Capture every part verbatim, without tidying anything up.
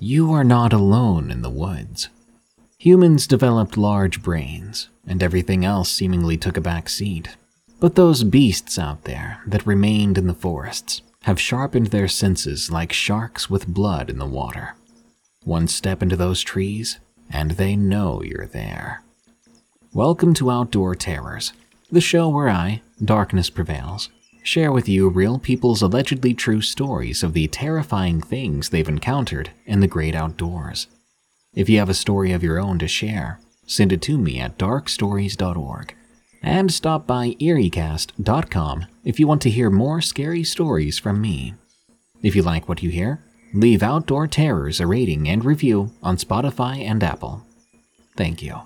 you are not alone in the woods. Humans developed large brains, and everything else seemingly took a back seat. But those beasts out there that remained in the forests have sharpened their senses like sharks with blood in the water. One step into those trees, and they know you're there. Welcome to Outdoor Terrors, the show where I, Darkness Prevails, share with you real people's allegedly true stories of the terrifying things they've encountered in the great outdoors. If you have a story of your own to share, send it to me at dark stories dot org. And stop by eerie cast dot com if you want to hear more scary stories from me. If you like what you hear, leave Outdoor Terrors a rating and review on Spotify and Apple. Thank you.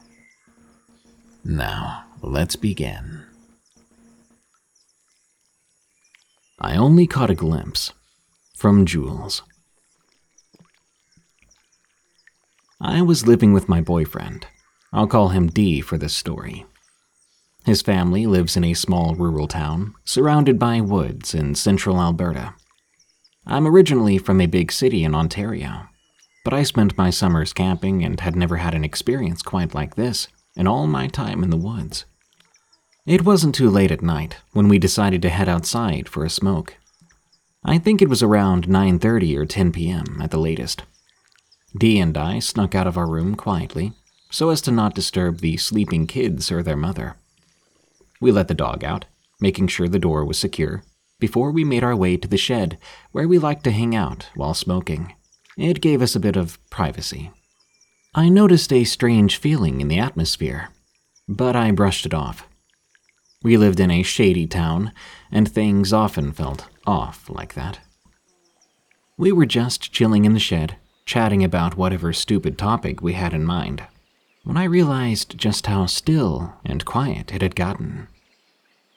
Now, let's begin. I only caught a glimpse. From Jules. I was living with my boyfriend. I'll call him D for this story. His family lives in a small rural town, surrounded by woods in central Alberta. I'm originally from a big city in Ontario, but I spent my summers camping and had never had an experience quite like this in all my time in the woods. It wasn't too late at night when we decided to head outside for a smoke. I think it was around nine thirty or ten p.m. at the latest. Dee and I snuck out of our room quietly, so as to not disturb the sleeping kids or their mother. We let the dog out, making sure the door was secure, before we made our way to the shed, where we liked to hang out while smoking. It gave us a bit of privacy. I noticed a strange feeling in the atmosphere, but I brushed it off. We lived in a shady town, and things often felt off like that. We were just chilling in the shed, chatting about whatever stupid topic we had in mind, when I realized just how still and quiet it had gotten.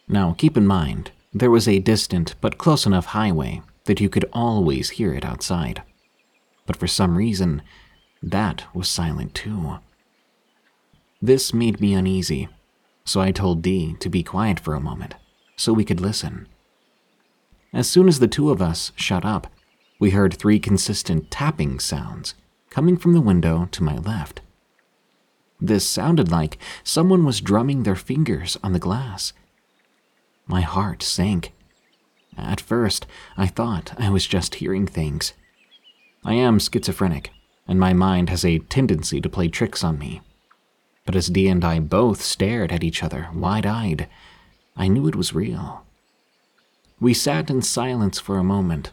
Now, keep in mind, there was a distant but close enough highway that you could always hear it outside. But for some reason, that was silent too. This made me uneasy, so I told Dee to be quiet for a moment so we could listen. As soon as the two of us shut up, we heard three consistent tapping sounds coming from the window to my left. This sounded like someone was drumming their fingers on the glass. My heart sank. At first, I thought I was just hearing things. I am schizophrenic, and my mind has a tendency to play tricks on me. But as Dee and I both stared at each other, wide-eyed, I knew it was real. We sat in silence for a moment,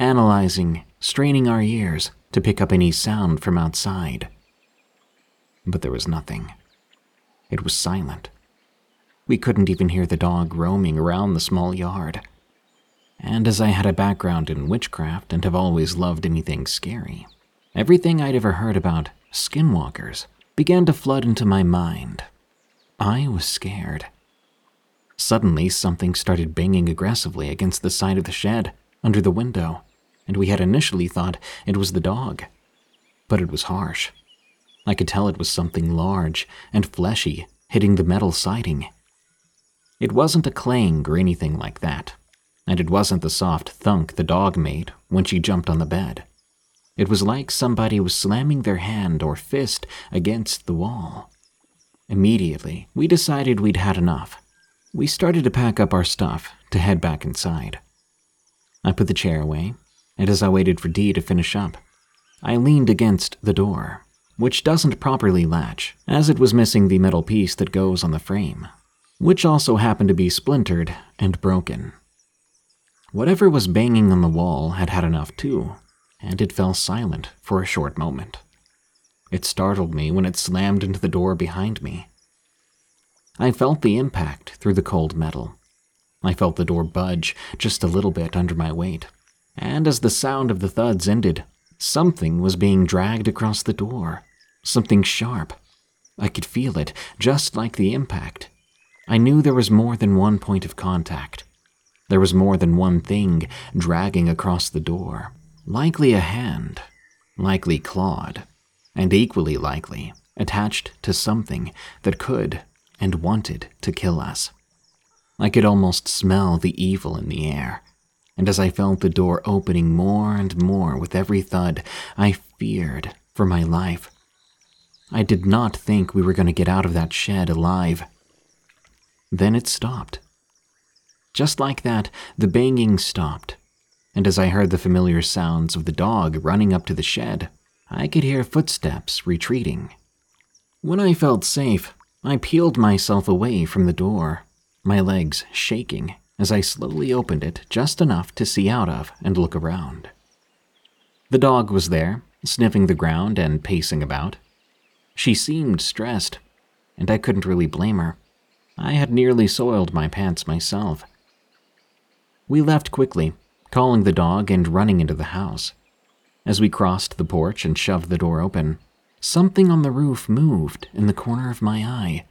analyzing, straining our ears to pick up any sound from outside. But there was nothing. It was silent. We couldn't even hear the dog roaming around the small yard. And as I had a background in witchcraft and have always loved anything scary, everything I'd ever heard about skinwalkers began to flood into my mind. I was scared. Suddenly, something started banging aggressively against the side of the shed, under the window, and we had initially thought it was the dog. But it was harsh. I could tell it was something large and fleshy hitting the metal siding. It wasn't a clang or anything like that, and it wasn't the soft thunk the dog made when she jumped on the bed. It was like somebody was slamming their hand or fist against the wall. Immediately, we decided we'd had enough. We started to pack up our stuff to head back inside. I put the chair away, and as I waited for Dee to finish up, I leaned against the door, which doesn't properly latch, as it was missing the metal piece that goes on the frame, which also happened to be splintered and broken. Whatever was banging on the wall had had enough too, and it fell silent for a short moment. It startled me when it slammed into the door behind me. I felt the impact through the cold metal. I felt the door budge just a little bit under my weight, and as the sound of the thuds ended, something was being dragged across the door, something sharp. I could feel it, just like the impact. I knew there was more than one point of contact. There was more than one thing dragging across the door. Likely a hand, likely clawed, and equally likely attached to something that could and wanted to kill us. I could almost smell the evil in the air. And as I felt the door opening more and more with every thud, I feared for my life. I did not think we were going to get out of that shed alive. Then it stopped. Just like that, the banging stopped, and as I heard the familiar sounds of the dog running up to the shed, I could hear footsteps retreating. When I felt safe, I peeled myself away from the door, my legs shaking as I slowly opened it just enough to see out of and look around. The dog was there, sniffing the ground and pacing about. She seemed stressed, and I couldn't really blame her. I had nearly soiled my pants myself. We left quickly, calling the dog and running into the house. As we crossed the porch and shoved the door open, something on the roof moved in the corner of my eye.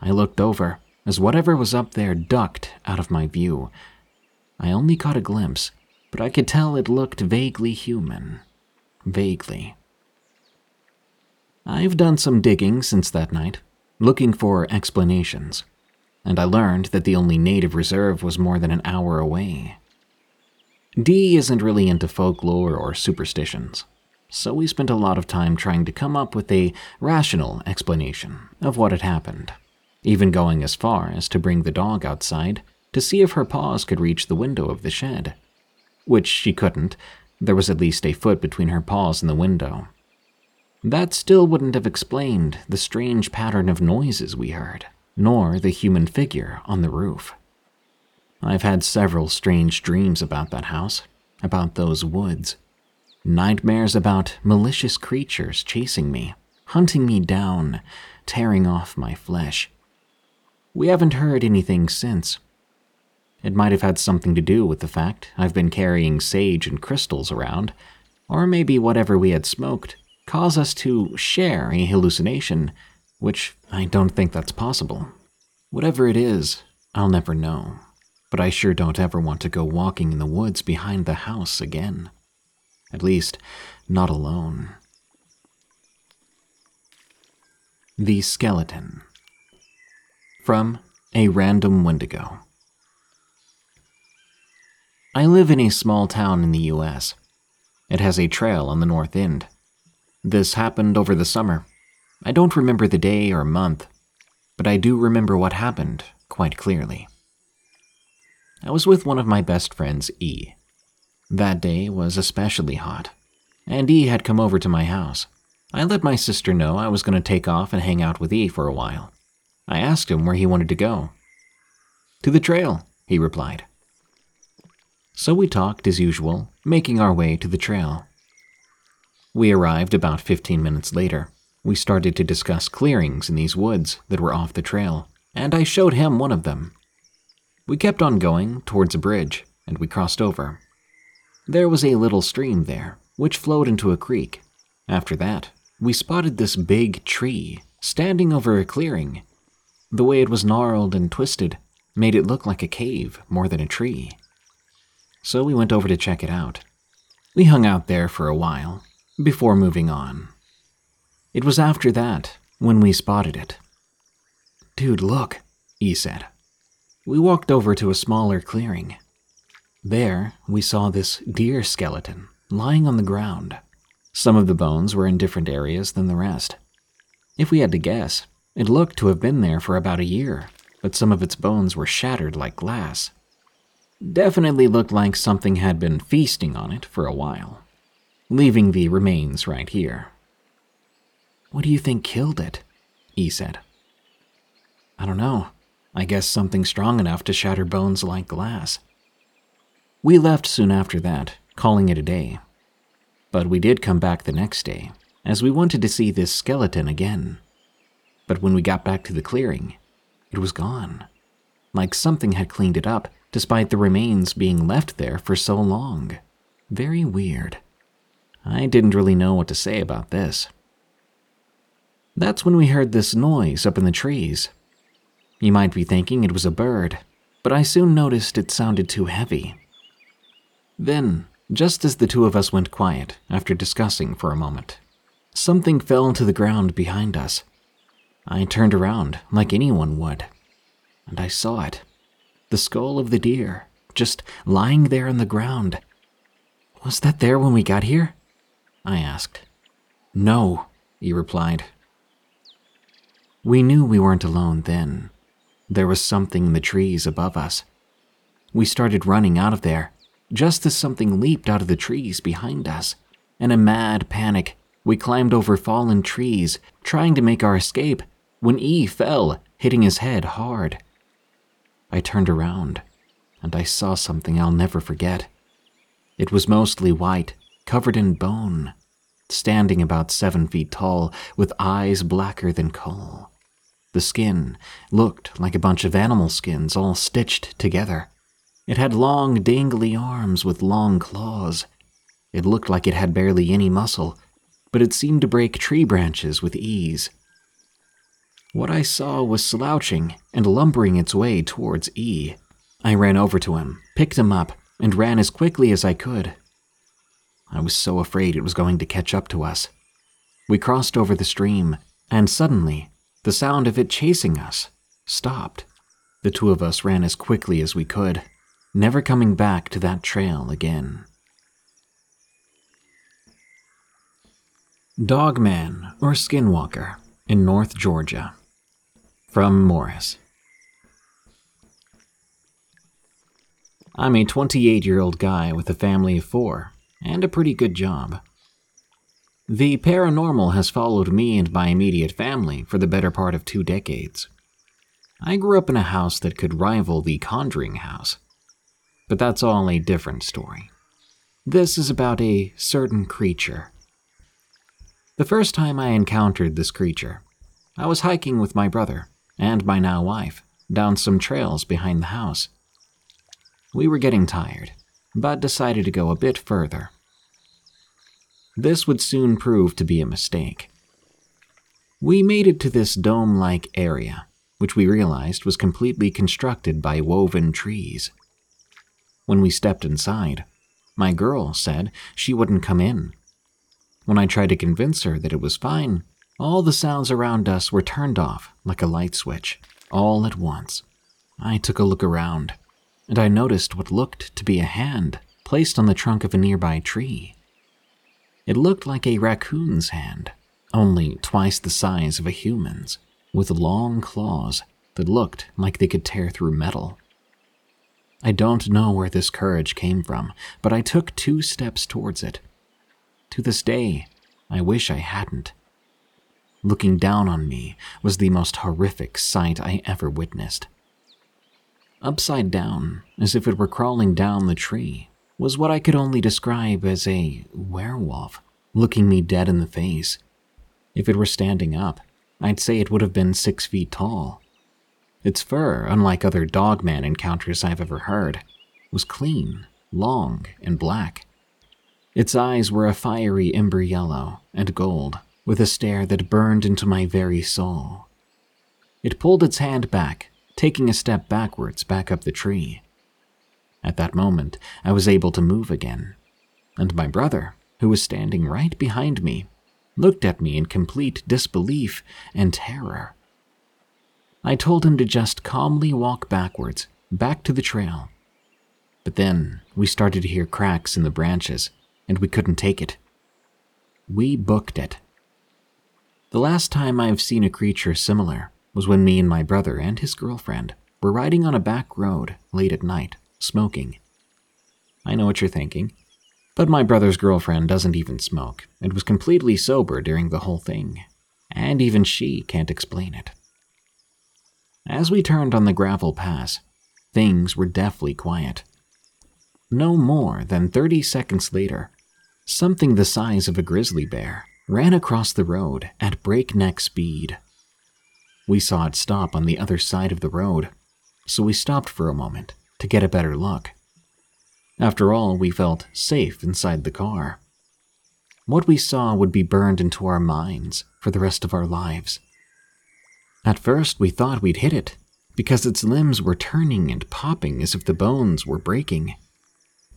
I looked over as whatever was up there ducked out of my view. I only caught a glimpse, but I could tell it looked vaguely human. Vaguely. I've done some digging since that night, looking for explanations, and I learned that the only native reserve was more than an hour away. Dee isn't really into folklore or superstitions, so we spent a lot of time trying to come up with a rational explanation of what had happened, even going as far as to bring the dog outside to see if her paws could reach the window of the shed, which she couldn't. There was at least a foot between her paws and the window. That still wouldn't have explained the strange pattern of noises we heard, nor the human figure on the roof. I've had several strange dreams about that house, about those woods. Nightmares about malicious creatures chasing me, hunting me down, tearing off my flesh. We haven't heard anything since. It might have had something to do with the fact I've been carrying sage and crystals around, or maybe whatever we had smoked caused us to share a hallucination, which I don't think that's possible. Whatever it is, I'll never know, but I sure don't ever want to go walking in the woods behind the house again. At least, not alone. The Skeleton. From a Random Wendigo. I live in a small town in the U S. It has a trail on the north end. This happened over the summer. I don't remember the day or month, but I do remember what happened quite clearly. I was with one of my best friends, E. That day was especially hot, and E had come over to my house. I let my sister know I was going to take off and hang out with E for a while. I asked him where he wanted to go. "To the trail," he replied. So we talked as usual, making our way to the trail. We arrived about fifteen minutes later. We started to discuss clearings in these woods that were off the trail, and I showed him one of them. We kept on going towards a bridge, and we crossed over. There was a little stream there, which flowed into a creek. After that, we spotted this big tree standing over a clearing. The way it was gnarled and twisted made it look like a cave more than a tree. So we went over to check it out. We hung out there for a while before moving on. It was after that when we spotted it. "Dude, look," he said. We walked over to a smaller clearing. There, we saw this deer skeleton lying on the ground. Some of the bones were in different areas than the rest. If we had to guess, it looked to have been there for about a year, but some of its bones were shattered like glass. Definitely looked like something had been feasting on it for a while, leaving the remains right here. "What do you think killed it?" he said. "I don't know. I guess something strong enough to shatter bones like glass." We left soon after that, calling it a day. But we did come back the next day, as we wanted to see this skeleton again. But when we got back to the clearing, it was gone. Like something had cleaned it up, despite the remains being left there for so long. Very weird. I didn't really know what to say about this. That's when we heard this noise up in the trees. You might be thinking it was a bird, but I soon noticed it sounded too heavy. Then, just as the two of us went quiet after discussing for a moment, something fell to the ground behind us. I turned around like anyone would, and I saw it. The skull of the deer, just lying there on the ground. "Was that there when we got here?" I asked. No, he replied. We knew we weren't alone then. There was something in the trees above us. We started running out of there, just as something leaped out of the trees behind us. In a mad panic, we climbed over fallen trees, trying to make our escape, when E fell, hitting his head hard. I turned around, and I saw something I'll never forget. It was mostly white, covered in bone, standing about seven feet tall, with eyes blacker than coal. The skin looked like a bunch of animal skins all stitched together. It had long, dangly arms with long claws. It looked like it had barely any muscle, but it seemed to break tree branches with ease. What I saw was slouching and lumbering its way towards E. I ran over to him, picked him up, and ran as quickly as I could. I was so afraid it was going to catch up to us. We crossed over the stream, and suddenly, the sound of it chasing us stopped. The two of us ran as quickly as we could, never coming back to that trail again. Dogman or Skinwalker in North Georgia. From Morris. I'm a twenty-eight-year-old guy with a family of four, and a pretty good job. The paranormal has followed me and my immediate family for the better part of two decades. I grew up in a house that could rival the Conjuring house. But that's all a different story. This is about a certain creature. The first time I encountered this creature, I was hiking with my brother and my now wife down some trails behind the house. We were getting tired, but decided to go a bit further. This would soon prove to be a mistake. We made it to this dome-like area, which we realized was completely constructed by woven trees. When we stepped inside, my girl said she wouldn't come in. When I tried to convince her that it was fine, all the sounds around us were turned off like a light switch, all at once. I took a look around, and I noticed what looked to be a hand placed on the trunk of a nearby tree. It looked like a raccoon's hand, only twice the size of a human's, with long claws that looked like they could tear through metal. I don't know where this courage came from, but I took two steps towards it. To this day, I wish I hadn't. Looking down on me was the most horrific sight I ever witnessed. Upside down, as if it were crawling down the tree, was what I could only describe as a werewolf, looking me dead in the face. If it were standing up, I'd say it would have been six feet tall. Its fur, unlike other dogman encounters I've ever heard, was clean, long, and black. Its eyes were a fiery ember yellow and gold, with a stare that burned into my very soul. It pulled its hand back, taking a step backwards back up the tree. At that moment, I was able to move again, and my brother, who was standing right behind me, looked at me in complete disbelief and terror. I told him to just calmly walk backwards, back to the trail. But then, we started to hear cracks in the branches, and we couldn't take it. We booked it. The last time I've seen a creature similar was when me and my brother and his girlfriend were riding on a back road late at night, smoking. I know what you're thinking, but my brother's girlfriend doesn't even smoke and was completely sober during the whole thing, and even she can't explain it. As we turned on the gravel pass, things were deathly quiet. No more than thirty seconds later, something the size of a grizzly bear ran across the road at breakneck speed. We saw it stop on the other side of the road, so we stopped for a moment to get a better look. After all, we felt safe inside the car. What we saw would be burned into our minds for the rest of our lives. At first, we thought we'd hit it, because its limbs were turning and popping as if the bones were breaking.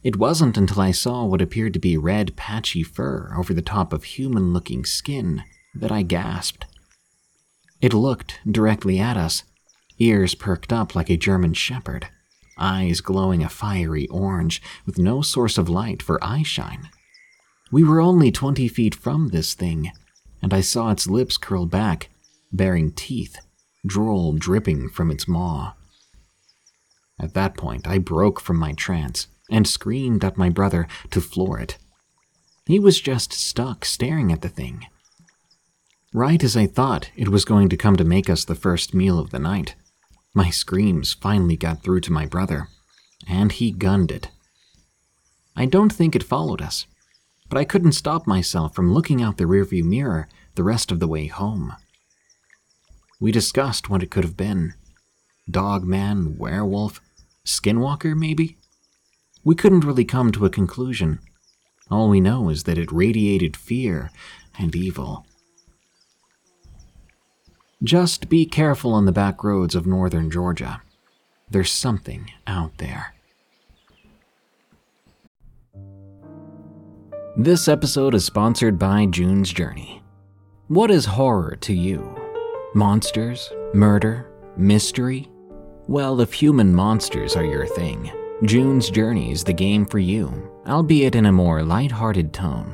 It wasn't until I saw what appeared to be red, patchy fur over the top of human-looking skin that I gasped. It looked directly at us, ears perked up like a German shepherd, eyes glowing a fiery orange with no source of light for eyeshine. We were only twenty feet from this thing, and I saw its lips curl back, baring teeth, drool dripping from its maw. At that point, I broke from my trance and screamed at my brother to floor it. He was just stuck staring at the thing. Right as I thought it was going to come to make us the first meal of the night, my screams finally got through to my brother, and he gunned it. I don't think it followed us, but I couldn't stop myself from looking out the rearview mirror the rest of the way home. We discussed what it could have been. Dogman, werewolf, skinwalker maybe? We couldn't really come to a conclusion. All we know is that it radiated fear and evil. Just be careful on the back roads of northern Georgia. There's something out there. This episode is sponsored by June's Journey. What is horror to you? Monsters? Murder? Mystery? Well, if human monsters are your thing, June's Journey is the game for you, albeit in a more lighthearted tone.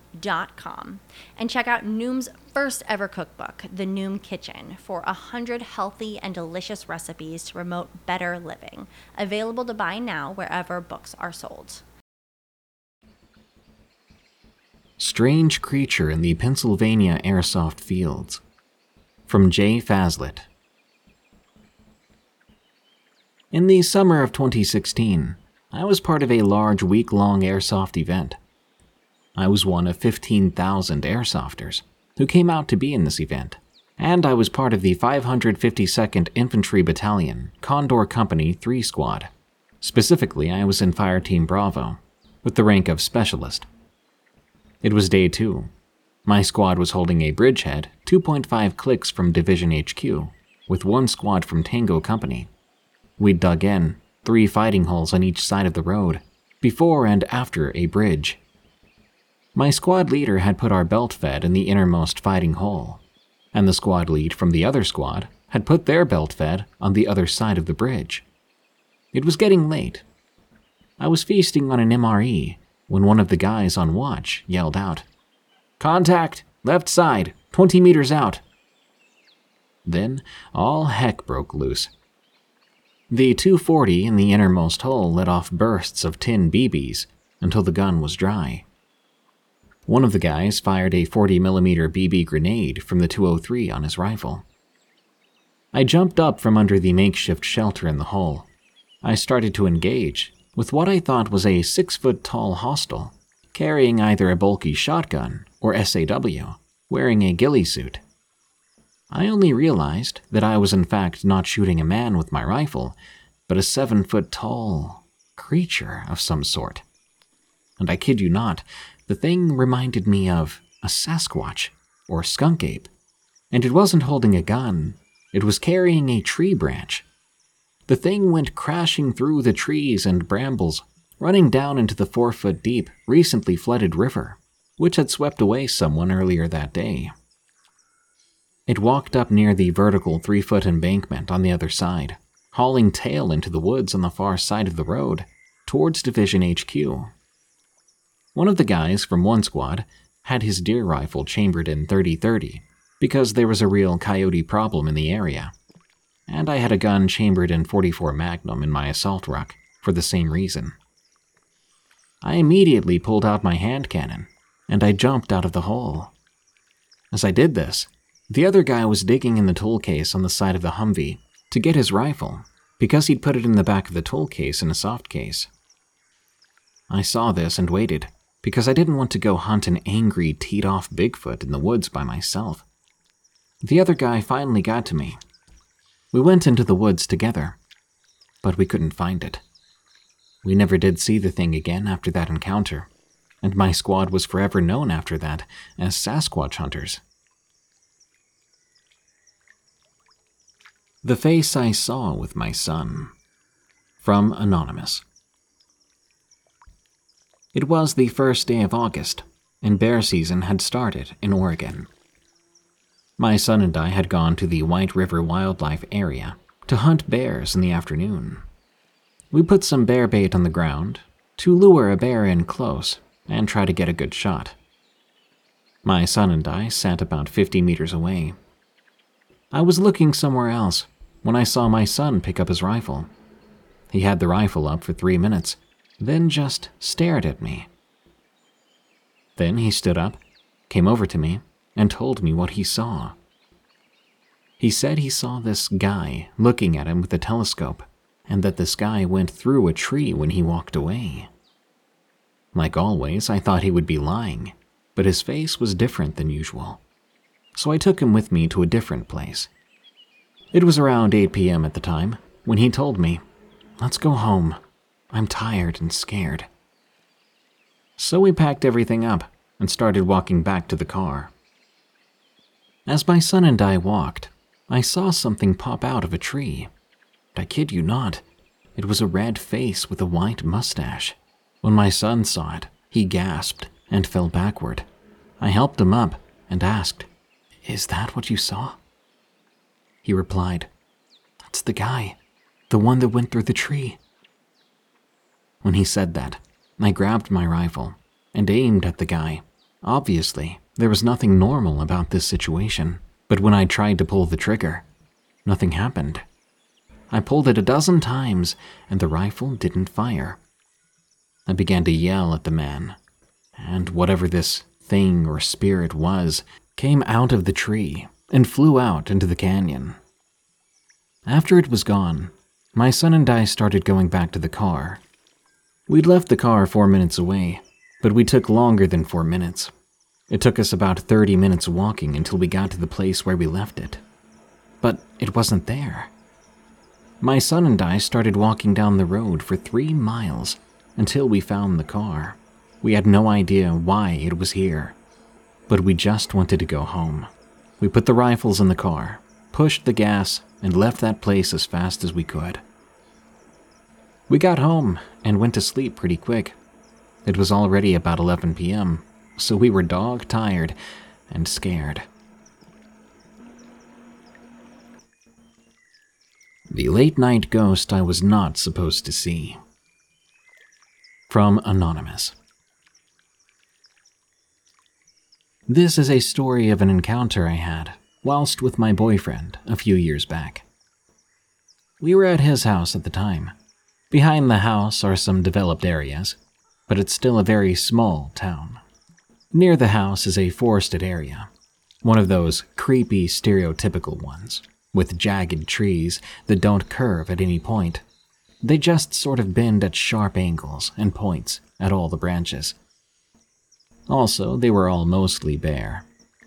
Dot com, and check out Noom's first ever cookbook, The Noom Kitchen, for one hundred healthy and delicious recipes to promote better living. Available to buy now wherever books are sold. Strange Creature in the Pennsylvania Airsoft Fields, from Jay Fazlitt. In the summer of twenty sixteen, I was part of a large week-long airsoft event. I was one of fifteen thousand airsofters who came out to be in this event, and I was part of the five hundred fifty-second Infantry Battalion, Condor Company three Squad. Specifically, I was in Fireteam Bravo, with the rank of Specialist. It was day two. My squad was holding a bridgehead two point five clicks from Division H Q, with one squad from Tango Company. We dug in, three fighting holes on each side of the road, before and after a bridge. My squad leader had put our belt fed in the innermost fighting hole, and the squad lead from the other squad had put their belt fed on the other side of the bridge. It was getting late. I was feasting on an M R E when one of the guys on watch yelled out, "Contact! Left side! twenty meters out!" Then all heck broke loose. The two forty in the innermost hole let off bursts of tin B Bs until the gun was dry. One of the guys fired a forty millimeter B B grenade from the two oh three on his rifle. I jumped up from under the makeshift shelter in the hole. I started to engage with what I thought was a six-foot-tall hostile, carrying either a bulky shotgun or S A W, wearing a ghillie suit. I only realized that I was in fact not shooting a man with my rifle, but a seven-foot-tall creature of some sort. And I kid you not, the thing reminded me of a Sasquatch or skunk ape, and it wasn't holding a gun, it was carrying a tree branch. The thing went crashing through the trees and brambles, running down into the four-foot-deep, recently flooded river, which had swept away someone earlier that day. It walked up near the vertical three-foot embankment on the other side, hauling tail into the woods on the far side of the road, towards Division H Q. One of the guys from one squad had his deer rifle chambered in thirty thirty, because there was a real coyote problem in the area, and I had a gun chambered in forty-four Magnum in my assault ruck for the same reason. I immediately pulled out my hand cannon, and I jumped out of the hole. As I did this, the other guy was digging in the tool case on the side of the Humvee to get his rifle, because he'd put it in the back of the tool case in a soft case. I saw this and waited, because I didn't want to go hunt an angry, teed-off Bigfoot in the woods by myself. The other guy finally got to me. We went into the woods together, but we couldn't find it. We never did see the thing again after that encounter, and my squad was forever known after that as Sasquatch hunters. The Face I Saw with My Son, from Anonymous. It was the first day of August, and bear season had started in Oregon. My son and I had gone to the White River Wildlife Area to hunt bears in the afternoon. We put some bear bait on the ground to lure a bear in close and try to get a good shot. My son and I sat about fifty meters away. I was looking somewhere else when I saw my son pick up his rifle. He had the rifle up for three minutes, then just stared at me. Then he stood up, came over to me, and told me what he saw. He said he saw this guy looking at him with a telescope, and that this guy went through a tree when he walked away. Like always, I thought he would be lying, but his face was different than usual. So I took him with me to a different place. It was around eight p.m. at the time, when he told me, "Let's go home. I'm tired and scared." So we packed everything up and started walking back to the car. As my son and I walked, I saw something pop out of a tree. I kid you not, it was a red face with a white mustache. When my son saw it, he gasped and fell backward. I helped him up and asked, "Is that what you saw?" He replied, "That's the guy, the one that went through the tree." When he said that, I grabbed my rifle and aimed at the guy. Obviously, there was nothing normal about this situation, but when I tried to pull the trigger, nothing happened. I pulled it a dozen times, and the rifle didn't fire. I began to yell at the man, and whatever this thing or spirit was, came out of the tree and flew out into the canyon. After it was gone, my son and I started going back to the car. We'd left the car four minutes away, but we took longer than four minutes. It took us about thirty minutes walking until we got to the place where we left it. But it wasn't there. My son and I started walking down the road for three miles until we found the car. We had no idea why it was here, but we just wanted to go home. We put the rifles in the car, pushed the gas, and left that place as fast as we could. We got home and went to sleep pretty quick. It was already about eleven p.m., so we were dog tired and scared. The Late Night Ghost I Was Not Supposed to See, from Anonymous. This is a story of an encounter I had whilst with my boyfriend a few years back. We were at his house at the time. Behind the house are some developed areas, but it's still a very small town. Near the house is a forested area, one of those creepy stereotypical ones, with jagged trees that don't curve at any point. They just sort of bend at sharp angles and points at all the branches. Also, they were all mostly bare,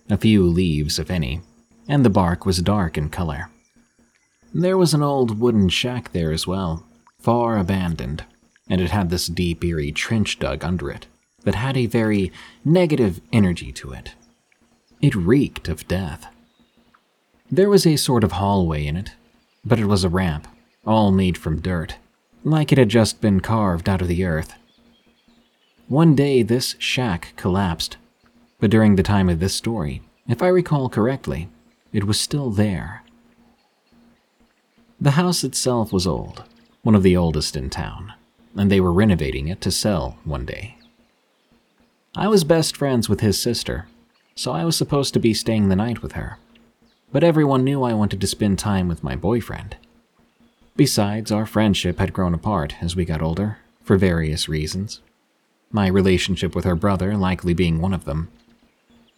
a few leaves if any, and the bark was dark in color. There was an old wooden shack there as well, far abandoned, and it had this deep, eerie trench dug under it that had a very negative energy to it. It reeked of death. There was a sort of hallway in it, but it was a ramp, all made from dirt, like it had just been carved out of the earth. One day this shack collapsed, but during the time of this story, if I recall correctly, it was still there. The house itself was old, one of the oldest in town, and they were renovating it to sell one day. I was best friends with his sister, so I was supposed to be staying the night with her, but everyone knew I wanted to spend time with my boyfriend. Besides, our friendship had grown apart as we got older, for various reasons. My relationship with her brother likely being one of them.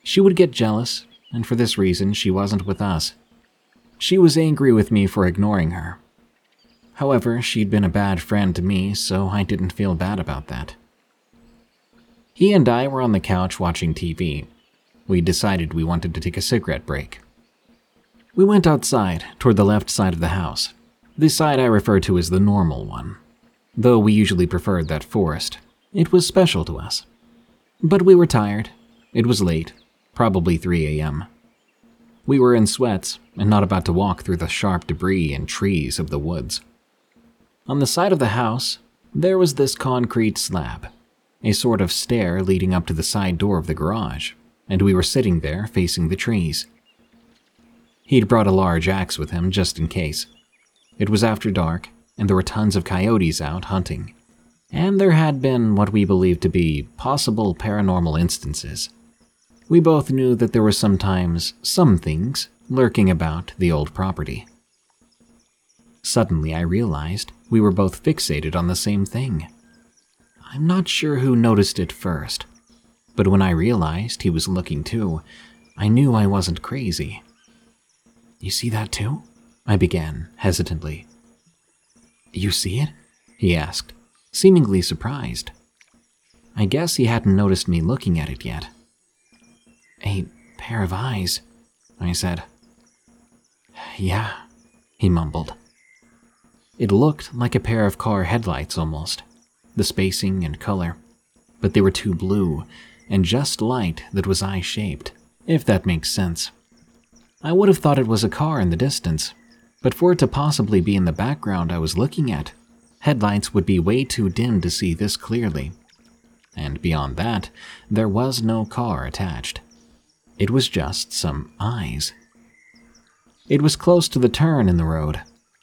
She would get jealous, and for this reason she wasn't with us. She was angry with me for ignoring her. However, she'd been a bad friend to me, so I didn't feel bad about that. He and I were on the couch watching T V. We decided we wanted to take a cigarette break. We went outside, toward the left side of the house, the side I refer to as the normal one, though we usually preferred that forest. It was special to us. But we were tired. It was late, probably three a.m. We were in sweats and not about to walk through the sharp debris and trees of the woods. On the side of the house, there was this concrete slab, a sort of stair leading up to the side door of the garage, and we were sitting there facing the trees. He'd brought a large axe with him just in case. It was after dark, and there were tons of coyotes out hunting. And there had been what we believed to be possible paranormal instances. We both knew that there were sometimes some things lurking about the old property. Suddenly I realized we were both fixated on the same thing. I'm not sure who noticed it first, but when I realized he was looking too, I knew I wasn't crazy. "You see that too?" I began, hesitantly. "You see it?" he asked, seemingly surprised. I guess he hadn't noticed me looking at it yet. "A pair of eyes," I said. "Yeah," he mumbled. It looked like a pair of car headlights almost, the spacing and color, but they were too blue and just light that was eye-shaped, if that makes sense. I would have thought it was a car in the distance, but for it to possibly be in the background I was looking at, headlights would be way too dim to see this clearly. And beyond that, there was no car attached. It was just some eyes. It was close to the turn in the road,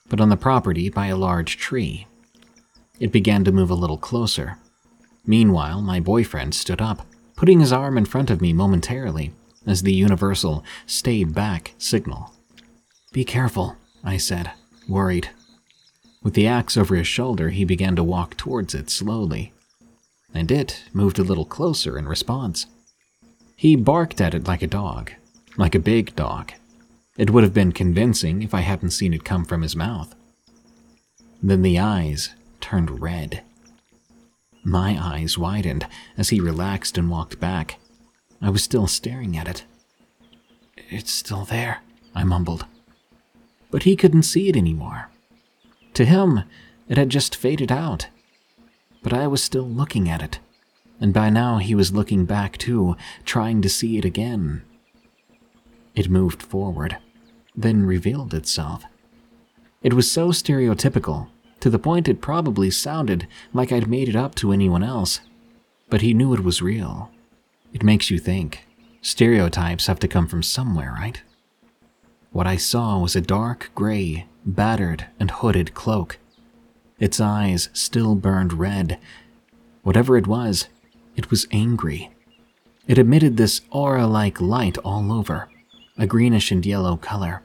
but on the property by a large tree. It began to move a little closer. Meanwhile, my boyfriend stood up, putting his arm in front of me momentarily as the universal stay back signal. "Be careful," I said, worried. With the axe over his shoulder, he began to walk towards it slowly, and it moved a little closer in response. He barked at it like a dog, like a big dog. It would have been convincing if I hadn't seen it come from his mouth. Then the eyes turned red. My eyes widened as he relaxed and walked back. I was still staring at it. "It's still there," I mumbled. But he couldn't see it anymore. To him, it had just faded out. But I was still looking at it, and by now he was looking back too, trying to see it again. It moved forward, then revealed itself. It was so stereotypical, to the point it probably sounded like I'd made it up to anyone else, but he knew it was real. It makes you think. Stereotypes have to come from somewhere, right? What I saw was a dark gray, battered and hooded cloak. Its eyes still burned red. Whatever it was, it was angry. It emitted this aura-like light all over, a greenish and yellow color.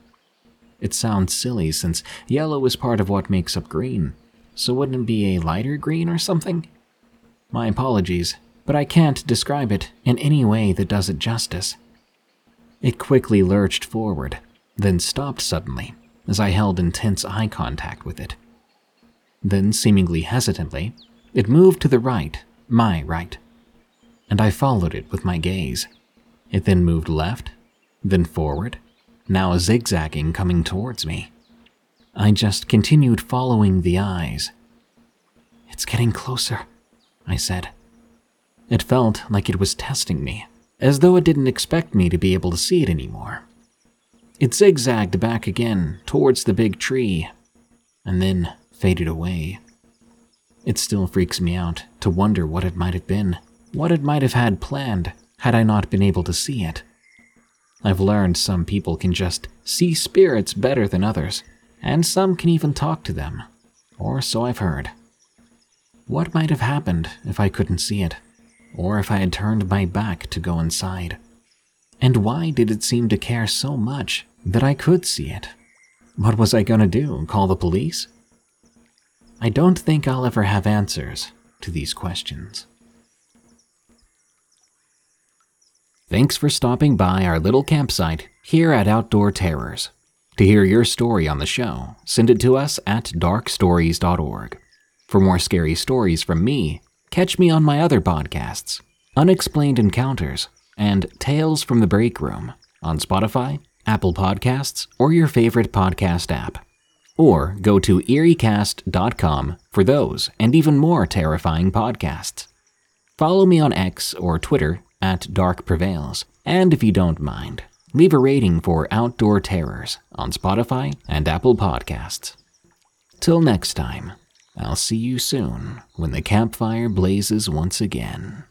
It sounds silly since yellow is part of what makes up green, so wouldn't it be a lighter green or something? My apologies, but I can't describe it in any way that does it justice. It quickly lurched forward, then stopped suddenly, as I held intense eye contact with it. Then, seemingly hesitantly, it moved to the right, my right, and I followed it with my gaze. It then moved left, then forward, now zigzagging coming towards me. I just continued following the eyes, It's getting closer, I said. It felt like it was testing me, as though it didn't expect me to be able to see it anymore. It zigzagged back again towards the big tree, and then faded away. It still freaks me out to wonder what it might have been, what it might have had planned had I not been able to see it. I've learned some people can just see spirits better than others, and some can even talk to them, or so I've heard. What might have happened if I couldn't see it, or if I had turned my back to go inside? And why did it seem to care so much that I could see it? What was I gonna do, call the police? I don't think I'll ever have answers to these questions. Thanks for stopping by our little campsite here at Outdoor Terrors. To hear your story on the show, send it to us at dark stories dot org. For more scary stories from me, catch me on my other podcasts, Unexplained Encounters and Tales from the Break Room, on Spotify, Apple Podcasts, or your favorite podcast app. Or go to eerie cast dot com for those and even more terrifying podcasts. Follow me on X or Twitter at Dark Prevails, and if you don't mind, leave a rating for Outdoor Terrors on Spotify and Apple Podcasts. Till next time. I'll see you soon when the campfire blazes once again.